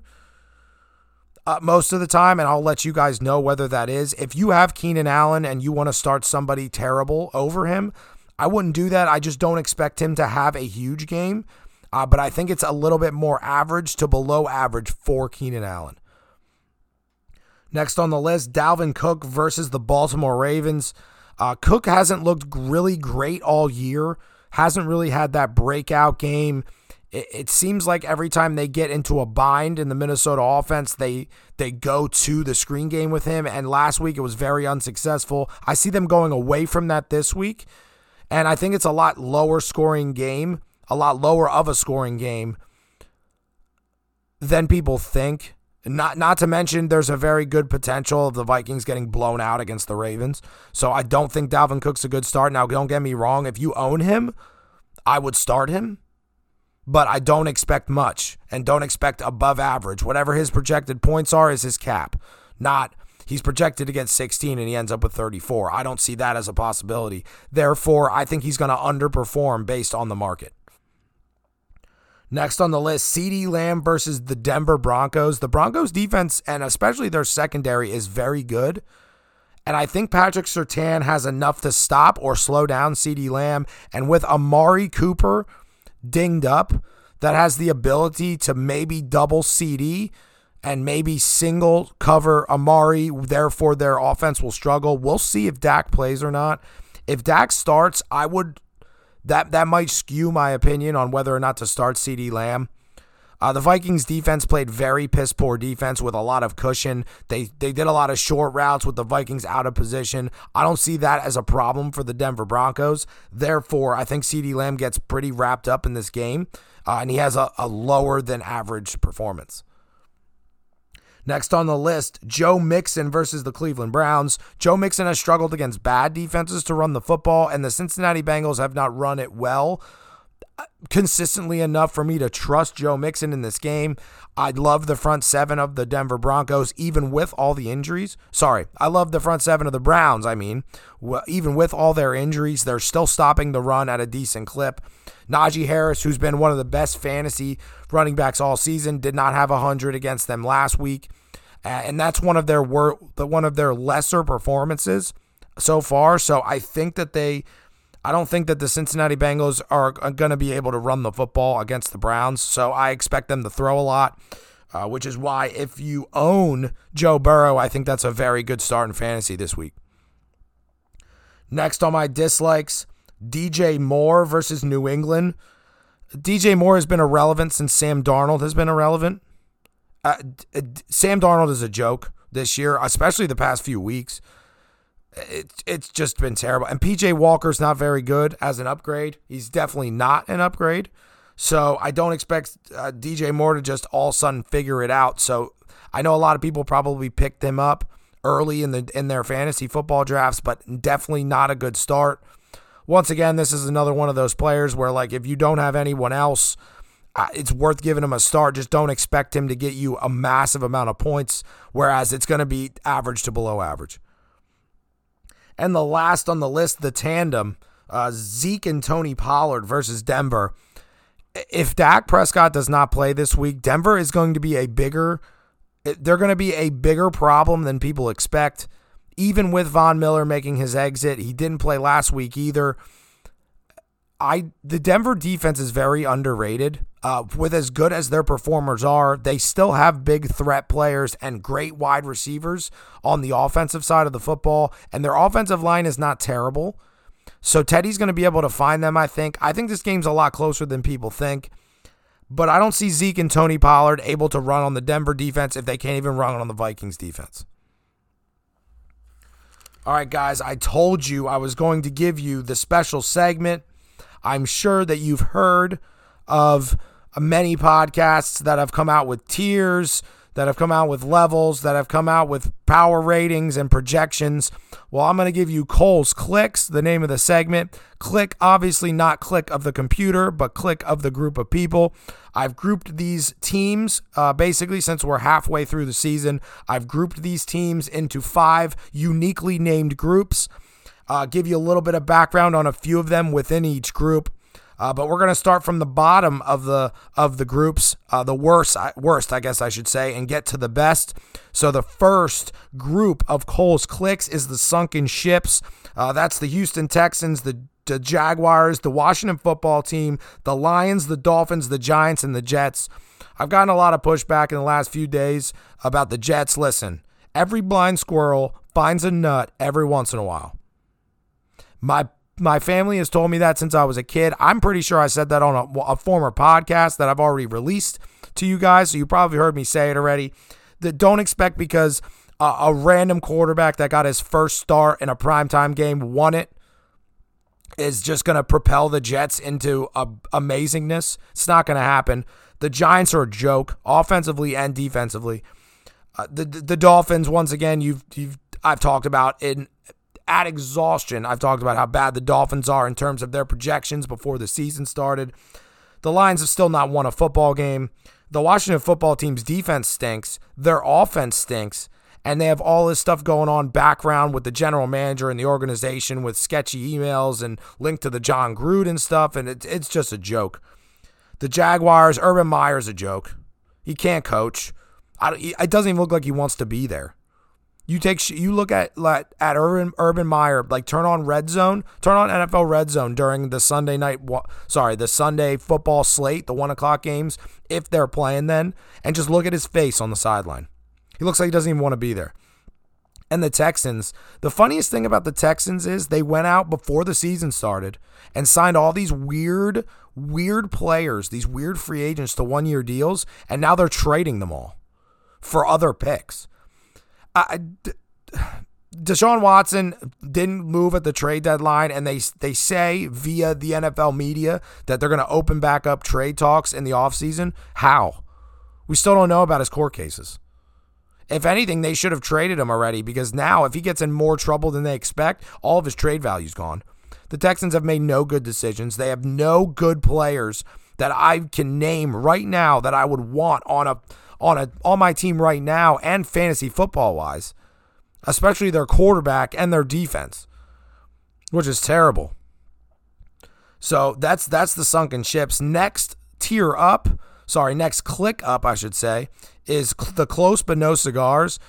most of the time. And I'll let you guys know whether that is. If you have Keenan Allen and you want to start somebody terrible over him, I wouldn't do that. I just don't expect him to have a huge game. But I think it's a little bit more average to below average for Keenan Allen. Next on the list, Dalvin Cook versus the Baltimore Ravens. Cook hasn't looked really great all year, hasn't really had that breakout game. It seems like every time they get into a bind in the Minnesota offense, they go to the screen game with him, and last week it was very unsuccessful. I see them going away from that this week, and I think it's a lot lower of a scoring game than people think. Not to mention, there's a very good potential of the Vikings getting blown out against the Ravens. So I don't think Dalvin Cook's a good start. Now, don't get me wrong. If you own him, I would start him. But I don't expect much and don't expect above average. Whatever his projected points are is his cap. Not he's projected to get 16 and he ends up with 34. I don't see that as a possibility. Therefore, I think he's going to underperform based on the market. Next on the list, CeeDee Lamb versus the Denver Broncos. The Broncos defense, and especially their secondary, is very good. And I think Patrick Surtain has enough to stop or slow down CeeDee Lamb. And with Amari Cooper dinged up, that has the ability to maybe double CeeDee and maybe single cover Amari. Therefore, their offense will struggle. We'll see if Dak plays or not. If Dak starts, I would... That might skew my opinion on whether or not to start CeeDee Lamb. The Vikings defense played very piss-poor defense with a lot of cushion. They did a lot of short routes with the Vikings out of position. I don't see that as a problem for the Denver Broncos. Therefore, I think CeeDee Lamb gets pretty wrapped up in this game, and he has a lower-than-average performance. Next on the list, Joe Mixon versus the Cleveland Browns. Joe Mixon has struggled against bad defenses to run the football, and the Cincinnati Bengals have not run it well consistently enough for me to trust Joe Mixon in this game. I love the front seven of the Browns, even with all their injuries, they're still stopping the run at a decent clip. Najee Harris, who's been one of the best fantasy running backs all season, did not have 100 against them last week, and that's one of their lesser performances so far. So I don't think that the Cincinnati Bengals are going to be able to run the football against the Browns, so I expect them to throw a lot, which is why if you own Joe Burrow, I think that's a very good start in fantasy this week. Next on my dislikes, DJ Moore versus New England. DJ Moore has been irrelevant since Sam Darnold has been irrelevant. Sam Darnold is a joke this year, especially the past few weeks. It's just been terrible. And PJ Walker's not very good as an upgrade. He's definitely not an upgrade. So I don't expect DJ Moore to just all of a sudden figure it out. So I know a lot of people probably picked him up early in their fantasy football drafts, but definitely not a good start. once again, this is another one of those players where, like, if you don't have anyone else, it's worth giving him a start. Just don't expect him to get you a massive amount of points, whereas it's going to be average to below average. And the last on the list, the tandem, Zeke and Tony Pollard versus Denver. If Dak Prescott does not play this week, Denver is going to be a bigger problem than people expect. Even with Von Miller making his exit, he didn't play last week either. The Denver defense is very underrated. With as good as their performers are, they still have big threat players and great wide receivers on the offensive side of the football, and their offensive line is not terrible. So Teddy's going to be able to find them, I think. I think this game's a lot closer than people think. But I don't see Zeke and Tony Pollard able to run on the Denver defense if they can't even run on the Vikings defense. All right, guys, I told you I was going to give you the special segment. I'm sure that you've heard of many podcasts that have come out with tiers, that have come out with levels, that have come out with power ratings and projections. Well, I'm going to give you Cole's Clicks, the name of the segment. Click, obviously not click of the computer, but click of the group of people. I've grouped these teams, basically since we're halfway through the season, I've grouped these teams into 5 uniquely named groups. Give you a little bit of background on a few of them within each group. But we're going to start from the bottom of the groups, the worst, I guess I should say, and get to the best. So the first group of Cole's Clicks is the sunken ships. That's the Houston Texans, the Jaguars, the Washington football team, the Lions, the Dolphins, the Giants, and the Jets. I've gotten a lot of pushback in the last few days about the Jets. Listen, every blind squirrel finds a nut every once in a while. My family has told me that since I was a kid. I'm pretty sure I said that on a former podcast that I've already released to you guys, so you probably heard me say it already. That don't expect because a random quarterback that got his first start in a primetime game won it is just going to propel the Jets into amazingness. It's not going to happen. The Giants are a joke, offensively and defensively. The Dolphins, once again, I've talked about in. At exhaustion, I've talked about how bad the Dolphins are in terms of their projections before the season started. The Lions have still not won a football game. The Washington football team's defense stinks. Their offense stinks. And they have all this stuff going on background with the general manager and the organization with sketchy emails and linked to the John Gruden stuff. And it's just a joke. The Jaguars, Urban Meyer's a joke. He can't coach. It doesn't even look like he wants to be there. You look at Urban Meyer, like turn on NFL Red Zone during the Sunday football slate, the 1 o'clock games, if they're playing then, and just look at his face on the sideline. He looks like he doesn't even want to be there. And the Texans, the funniest thing about the Texans is they went out before the season started and signed all these weird players, these weird free agents to 1-year deals, and now they're trading them all for other picks. Deshaun Watson didn't move at the trade deadline, and they say via the NFL media that they're going to open back up trade talks in the offseason. How? We still don't know about his court cases. If anything, they should have traded him already because now if he gets in more trouble than they expect, all of his trade value's gone. The Texans have made no good decisions. They have no good players that I can name right now that I would want on my team right now and fantasy football-wise, especially their quarterback and their defense, which is terrible. So that's the sunken ships. Next click up, I should say, is the close but no cigars.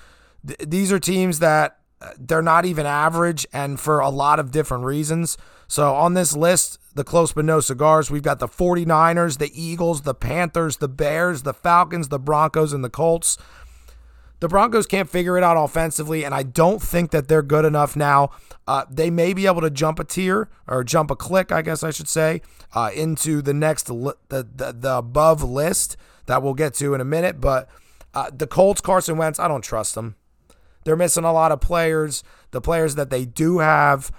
These are teams that they're not even average and for a lot of different reasons. So on this list, the close but no cigars, we've got the 49ers, the Eagles, the Panthers, the Bears, the Falcons, the Broncos, and the Colts. The Broncos can't figure it out offensively, and I don't think that they're good enough now. They may be able to jump a tier or jump a click, I guess I should say, into the next the above list that we'll get to in a minute. But the Colts, Carson Wentz, I don't trust them. They're missing a lot of players. The players that they do have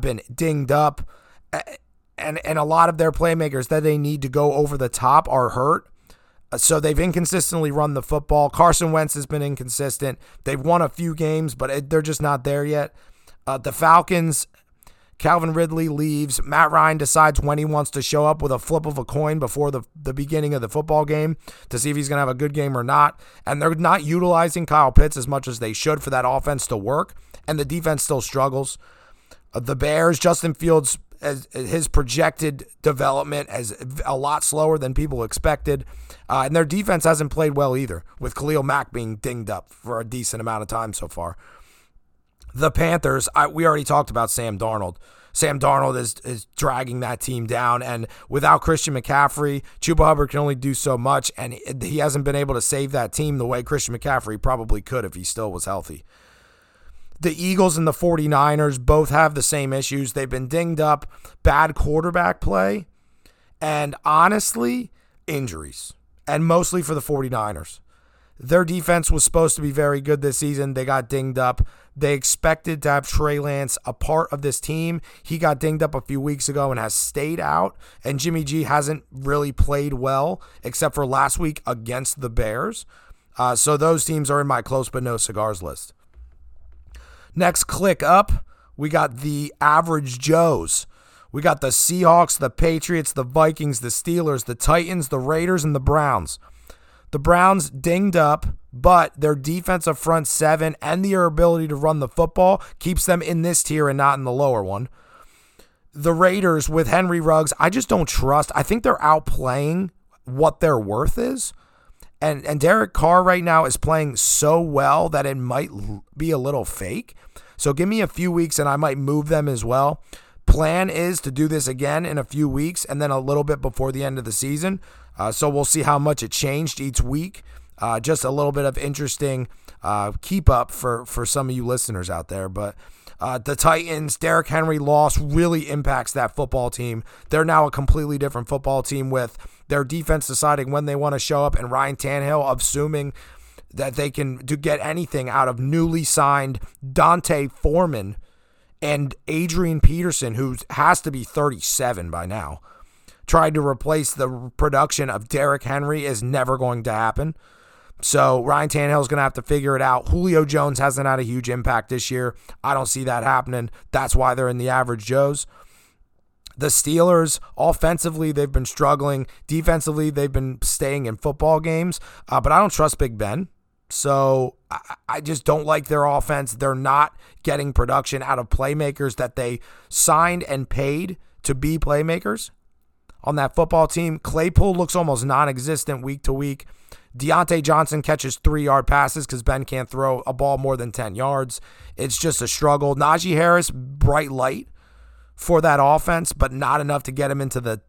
been dinged up. And a lot of their playmakers that they need to go over the top are hurt. So they've inconsistently run the football. Carson Wentz has been inconsistent. They've won a few games, but they're just not there yet. The Falcons, Calvin Ridley leaves. Matt Ryan decides when he wants to show up with a flip of a coin before the beginning of the football game to see if he's going to have a good game or not. And they're not utilizing Kyle Pitts as much as they should for that offense to work. And the defense still struggles. The Bears, Justin Fields, his projected development is a lot slower than people expected. And their defense hasn't played well either, with Khalil Mack being dinged up for a decent amount of time so far. The Panthers, we already talked about Sam Darnold. Sam Darnold is dragging that team down, and without Christian McCaffrey, Chuba Hubbard can only do so much, and he hasn't been able to save that team the way Christian McCaffrey probably could if he still was healthy. The Eagles and the 49ers both have the same issues. They've been dinged up, bad quarterback play, and honestly, injuries, and mostly for the 49ers. Their defense was supposed to be very good this season. They got dinged up. They expected to have Trey Lance a part of this team. He got dinged up a few weeks ago and has stayed out. And Jimmy G hasn't really played well except for last week against the Bears. So those teams are in my close but no cigars list. Next, click up. We got the average Joes. We got the Seahawks, the Patriots, the Vikings, the Steelers, the Titans, the Raiders, and the Browns. The Browns dinged up, but their defensive front seven and their ability to run the football keeps them in this tier and not in the lower one. The Raiders with Henry Ruggs, I just don't trust. I think they're outplaying what their worth is. And Derek Carr right now is playing so well that it might be a little fake. So give me a few weeks and I might move them as well. Plan is to do this again in a few weeks and then a little bit before the end of the season. So we'll see how much it changed each week. Just a little bit of interesting keep up for some of you listeners out there. But the Titans, Derrick Henry loss really impacts that football team. They're now a completely different football team with their defense deciding when they want to show up and Ryan Tannehill assuming that they can get anything out of newly signed Dante Foreman and Adrian Peterson, who has to be 37 by now. Tried to replace the production of Derrick Henry is never going to happen. So Ryan Tannehill is going to have to figure it out. Julio Jones hasn't had a huge impact this year. I don't see that happening. That's why they're in the average Joes. The Steelers, offensively, they've been struggling. Defensively, they've been staying in football games. But I don't trust Big Ben. So I just don't like their offense. They're not getting production out of playmakers that they signed and paid to be playmakers. On that football team, Claypool looks almost non-existent week to week. Deontay Johnson catches 3-yard passes because Ben can't throw a ball more than 10 yards. It's just a struggle. Najee Harris, bright light for that offense, but not enough to get him into the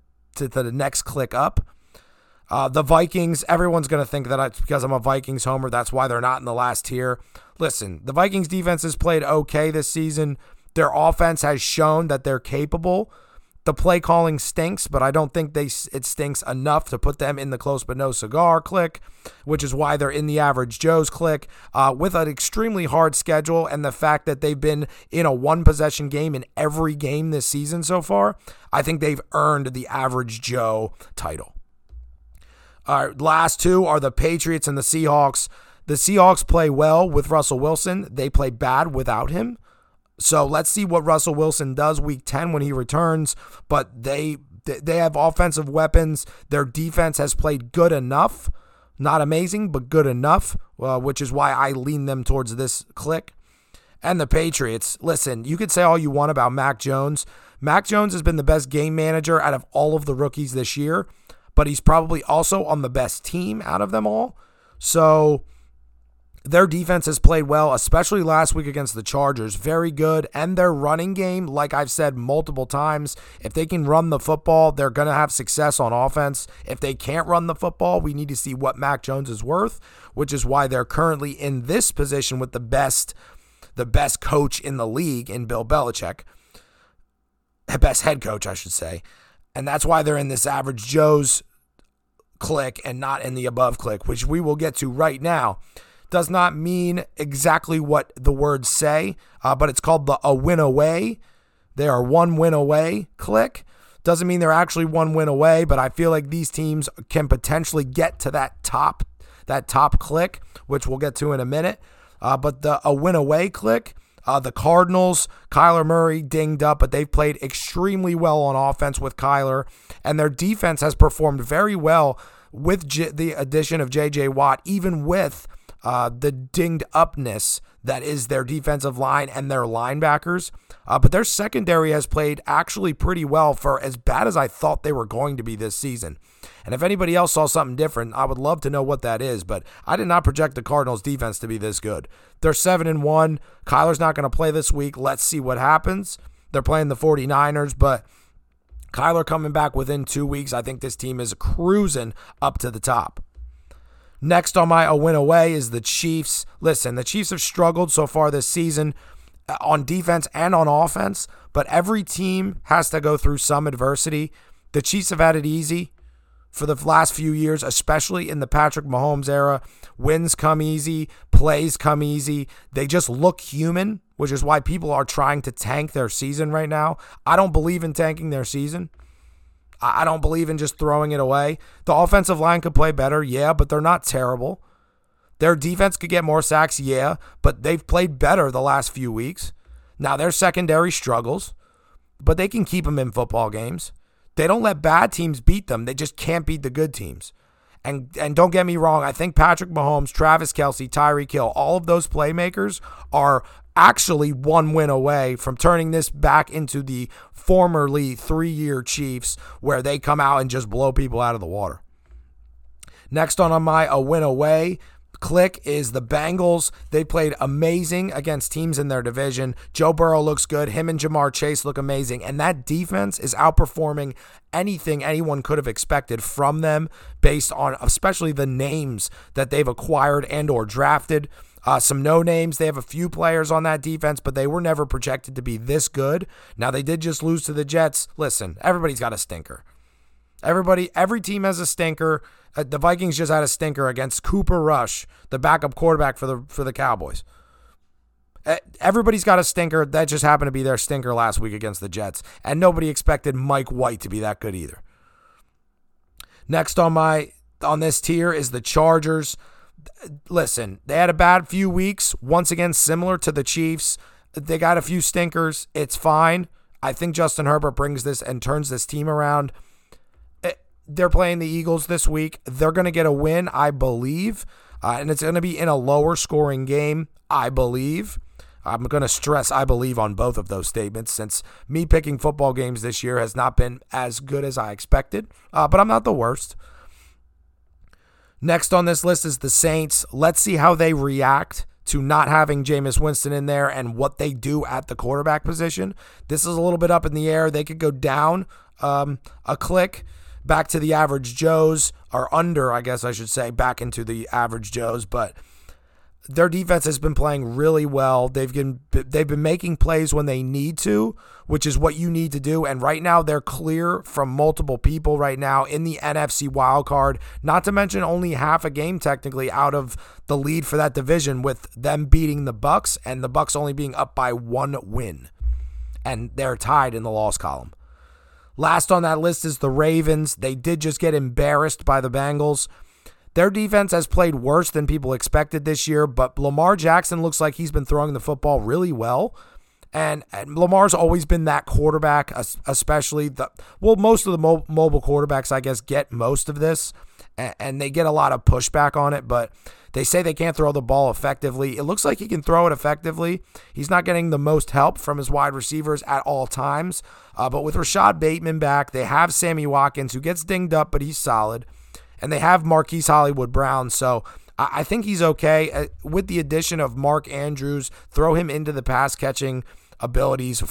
next click up. The Vikings, everyone's going to think that it's because I'm a Vikings homer. That's why they're not in the last tier. Listen, the Vikings defense has played okay this season. Their offense has shown that they're capable. The play calling stinks, but I don't think it stinks enough to put them in the close but no cigar click, which is why they're in the average Joe's click. With an extremely hard schedule and the fact that they've been in a one-possession game in every game this season so far, I think they've earned the average Joe title. Last two are the Patriots and the Seahawks. The Seahawks play well with Russell Wilson. They play bad without him. So let's see what Russell Wilson does week 10 when he returns. But they have offensive weapons. Their defense has played good enough. Not amazing, but good enough, which is why I lean them towards this click. And the Patriots, listen, you could say all you want about Mac Jones. Mac Jones has been the best game manager out of all of the rookies this year, but he's probably also on the best team out of them all. So their defense has played well, especially last week against the Chargers. Very good. And their running game, like I've said multiple times, if they can run the football, they're going to have success on offense. If they can't run the football, we need to see what Mac Jones is worth, which is why they're currently in this position with the best coach in the league in Bill Belichick. The best head coach, I should say. And that's why they're in this average Joe's click and not in the above click, which we will get to right now. Does not mean exactly what the words say, but it's called a win away. They are one win away click. Doesn't mean they're actually one win away, but I feel like these teams can potentially get to that top click, which we'll get to in a minute. But a win away click The Cardinals, Kyler Murray dinged up, but they've played extremely well on offense with Kyler, and their defense has performed very well with the addition of J.J. Watt, even with the dinged-upness that is their defensive line and their linebackers. But their secondary has played actually pretty well for as bad as I thought they were going to be this season. And if anybody else saw something different, I would love to know what that is. But I did not project the Cardinals' defense to be this good. They're 7-1. Kyler's not going to play this week. Let's see what happens. They're playing the 49ers, but Kyler coming back within 2 weeks. I think this team is cruising up to the top. Next on my win away is the Chiefs. Listen, the Chiefs have struggled so far this season on defense and on offense, but every team has to go through some adversity. The Chiefs have had it easy for the last few years, especially in the Patrick Mahomes era. Wins come easy, plays come easy. They just look human, which is why people are trying to tank their season right now. I don't believe in tanking their season. I don't believe in just throwing it away. The offensive line could play better, yeah, but they're not terrible. Their defense could get more sacks, yeah, but they've played better the last few weeks. Now, their secondary struggles, but they can keep them in football games. They don't let bad teams beat them. They just can't beat the good teams. And don't get me wrong, I think Patrick Mahomes, Travis Kelce, Tyreek Hill, all of those playmakers are actually one win away from turning this back into the formerly three-year Chiefs where they come out and just blow people out of the water. Next on my win away click is the Bengals. They played amazing against teams in their division. Joe Burrow looks good. Him and Jamar Chase look amazing. And that defense is outperforming anything anyone could have expected from them based on especially the names that they've acquired and or drafted. Some no-names. They have a few players on that defense, but they were never projected to be this good. Now, they did just lose to the Jets. Listen, everybody's got a stinker. Every team has a stinker. The Vikings just had a stinker against Cooper Rush, the backup quarterback for the Cowboys. Everybody's got a stinker. That just happened to be their stinker last week against the Jets, and nobody expected Mike White to be that good either. Next on this tier is the Chargers. Listen, they had a bad few weeks. Once again, similar to the Chiefs. They got a few stinkers. It's fine. I think Justin Herbert brings this and turns this team around. They're playing the Eagles this week. They're going to get a win, I believe. And it's going to be in a lower scoring game, I believe. I'm going to stress I believe on both of those statements since me picking football games this year has not been as good as I expected. But I'm not the worst. Next on this list is the Saints. Let's see how they react to not having Jameis Winston in there and what they do at the quarterback position. This is a little bit up in the air. They could go down a click back to the average Joes, or under, I guess I should say, back into the average Joes. But their defense has been playing really well. They've been making plays when they need to, which is what you need to do. And right now they're clear from multiple people right now in the NFC wild card, not to mention only half a game technically out of the lead for that division with them beating the Bucks and the Bucks only being up by one win. And they're tied in the loss column. Last on that list is the Ravens. They did just get embarrassed by the Bengals. Their defense has played worse than people expected this year, but Lamar Jackson looks like he's been throwing the football really well. And Lamar's always been that quarterback, especially most of the mobile quarterbacks, I guess, get most of this, and they get a lot of pushback on it, but they say they can't throw the ball effectively. It looks like he can throw it effectively. He's not getting the most help from his wide receivers at all times, but with Rashad Bateman back, they have Sammy Watkins, who gets dinged up, but he's solid. And they have Marquise Hollywood Brown, so I think he's okay. With the addition of Mark Andrews, throw him into the pass-catching abilities at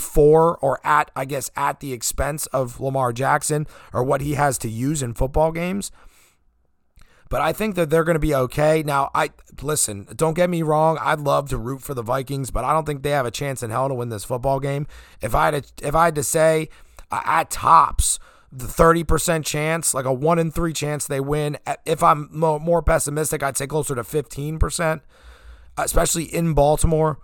the expense of Lamar Jackson or what he has to use in football games. But I think that they're going to be okay. Now, listen, don't get me wrong. I'd love to root for the Vikings, but I don't think they have a chance in hell to win this football game. If I had to say, at tops, the 30% chance, like a 1 in 3 chance they win. If I'm more pessimistic, I'd say closer to 15%, especially in Baltimore.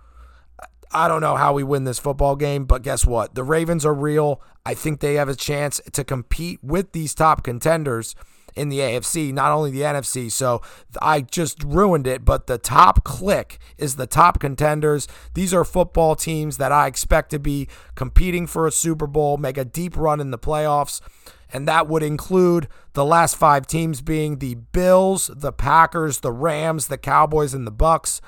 I don't know how we win this football game, but guess what? The Ravens are real. I think they have a chance to compete with these top contenders in the AFC, not only the NFC. So I just ruined it, but the top click is the top contenders. These are football teams that I expect to be competing for a Super Bowl, make a deep run in the playoffs. And that would include the last five teams being the Bills, the Packers, the Rams, the Cowboys, and the Bucks.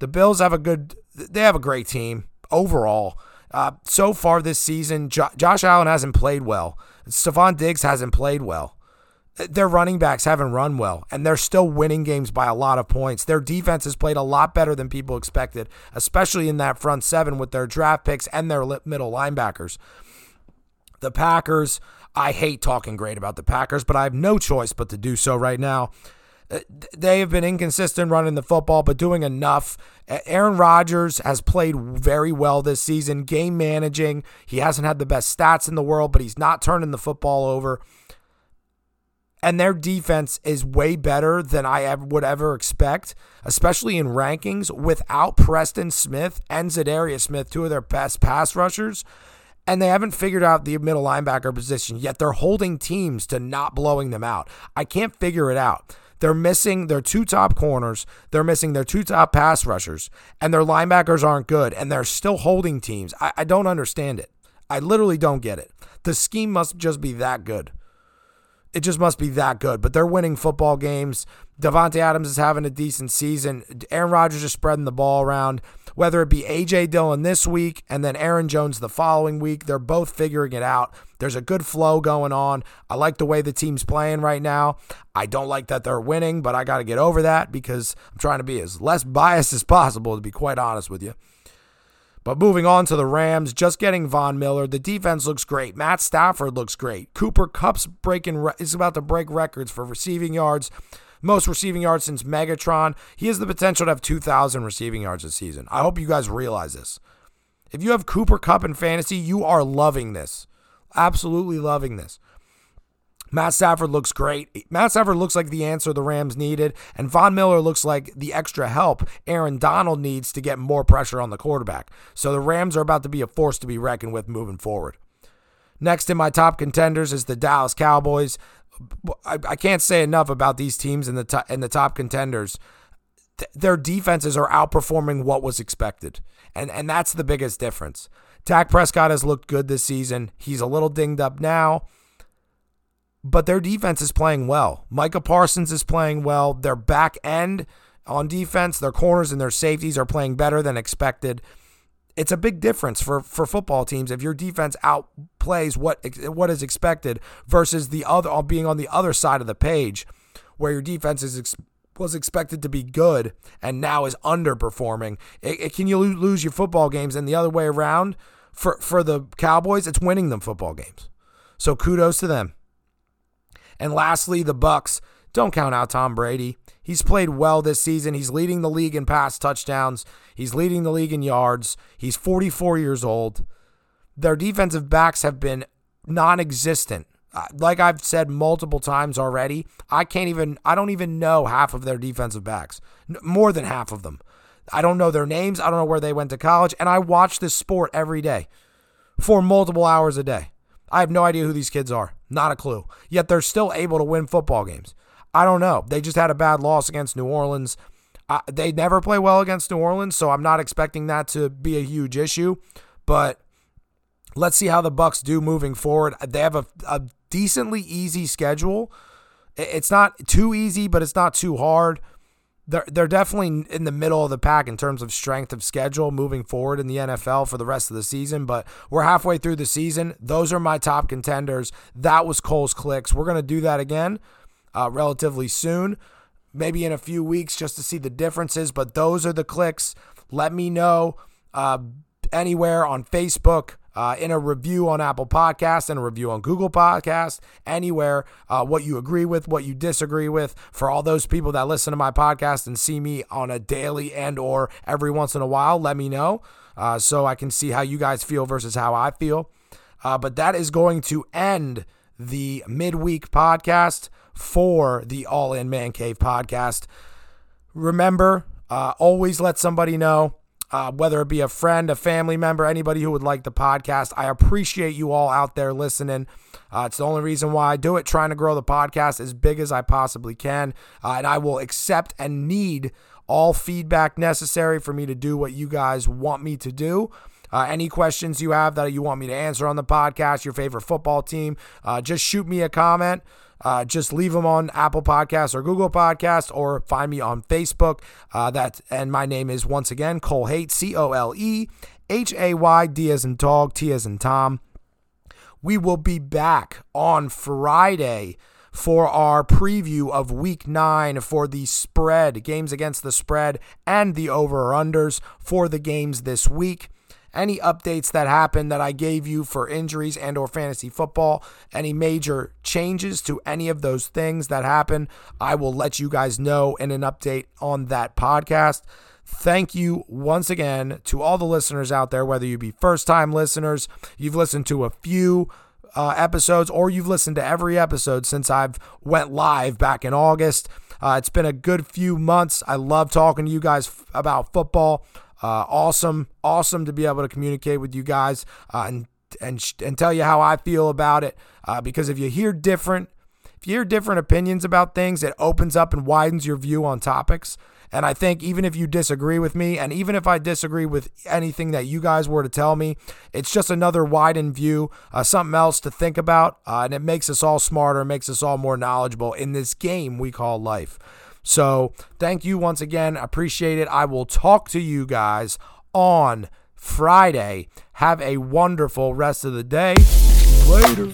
The Bills have a great team overall. So far this season, Josh Allen hasn't played well. Stephon Diggs hasn't played well. Their running backs haven't run well, and they're still winning games by a lot of points. Their defense has played a lot better than people expected, especially in that front seven with their draft picks and their middle linebackers. The Packers, I hate talking great about the Packers, but I have no choice but to do so right now. They have been inconsistent running the football, but doing enough. Aaron Rodgers has played very well this season, game managing. He hasn't had the best stats in the world, but he's not turning the football over. And their defense is way better than I would ever expect, especially in rankings, without Preston Smith and Za'Darius Smith, two of their best pass rushers. And they haven't figured out the middle linebacker position, yet they're holding teams to not blowing them out. I can't figure it out. They're missing their two top corners. They're missing their two top pass rushers. And their linebackers aren't good. And they're still holding teams. I don't understand it. I literally don't get it. The scheme must just be that good. It just must be that good. But they're winning football games. Davante Adams is having a decent season. Aaron Rodgers is spreading the ball around. Whether it be A.J. Dillon this week and then Aaron Jones the following week, they're both figuring it out. There's a good flow going on. I like the way the team's playing right now. I don't like that they're winning, but I got to get over that because I'm trying to be as less biased as possible, to be quite honest with you. But moving on to the Rams, just getting Von Miller. The defense looks great. Matt Stafford looks great. Cooper Kupp's is about to break records for receiving yards. Most receiving yards since Megatron. He has the potential to have 2,000 receiving yards this season. I hope you guys realize this. If you have Cooper Kupp in fantasy, you are loving this. Absolutely loving this. Matt Stafford looks great. Matt Stafford looks like the answer the Rams needed, and Von Miller looks like the extra help Aaron Donald needs to get more pressure on the quarterback. So the Rams are about to be a force to be reckoned with moving forward. Next in my top contenders is the Dallas Cowboys. I can't say enough about these teams and the top contenders. Their defenses are outperforming what was expected, and that's the biggest difference. Dak Prescott has looked good this season. He's a little dinged up now, but their defense is playing well. Micah Parsons is playing well. Their back end on defense, their corners and their safeties are playing better than expected. It's a big difference for football teams if your defense outplays what is expected versus the other being on the other side of the page where your defense was expected to be good and now is underperforming. It can you lose your football games, and the other way around for the Cowboys, it's winning them football games. So kudos to them. And lastly, the Bucks. Don't count out Tom Brady. He's played well this season. He's leading the league in pass touchdowns. He's leading the league in yards. He's 44 years old. Their defensive backs have been non-existent. Like I've said multiple times already, I don't even know half of their defensive backs. More than half of them. I don't know their names. I don't know where they went to college. And I watch this sport every day for multiple hours a day. I have no idea who these kids are. Not a clue. Yet they're still able to win football games. I don't know. They just had a bad loss against New Orleans. They never play well against New Orleans, so I'm not expecting that to be a huge issue. But let's see how the Bucs do moving forward. They have a decently easy schedule. It's not too easy, but it's not too hard. They're definitely in the middle of the pack in terms of strength of schedule moving forward in the NFL for the rest of the season, but we're halfway through the season. Those are my top contenders. That was Cole's Clicks. We're going to do that again. Relatively soon, maybe in a few weeks, just to see the differences. But those are the clicks. Let me know anywhere on Facebook, in a review on Apple Podcasts and a review on Google Podcasts, anywhere what you agree with, what you disagree with. For all those people that listen to my podcast and see me on a daily and or every once in a while, let me know so I can see how you guys feel versus how I feel. But that is going to end the midweek podcast for the All In Man Cave podcast. Remember, always let somebody know. whether it be a friend, a family member, anybody who would like the podcast. I appreciate you all out there listening. It's the only reason why I do it, trying to grow the podcast as big as I possibly can. And I will accept and need all feedback necessary for me to do what you guys want me to do. Any questions you have that you want me to answer on the podcast, your favorite football team, just shoot me a comment. Just leave them on Apple Podcasts or Google Podcasts, or find me on Facebook. And my name is, once again, Cole Haight, C-O-L-E-H-A-Y, D as in dog, T as in Tom. We will be back on Friday for our preview of Week 9 for the spread, games against the spread, and the over-unders for the games this week. Any updates that happen that I gave you for injuries and or fantasy football, any major changes to any of those things that happen, I will let you guys know in an update on that podcast. Thank you once again to all the listeners out there, whether you be first-time listeners, you've listened to a few episodes, or you've listened to every episode since I've went live back in August. It's been a good few months. I love talking to you guys about football. Awesome to be able to communicate with you guys and tell you how I feel about it. Because if you hear different opinions about things, it opens up and widens your view on topics. And I think even if you disagree with me, and even if I disagree with anything that you guys were to tell me, it's just another widened view, something else to think about, and it makes us all smarter, makes us all more knowledgeable in this game we call life. So thank you once again. Appreciate it. I will talk to you guys on Friday. Have a wonderful rest of the day. Later.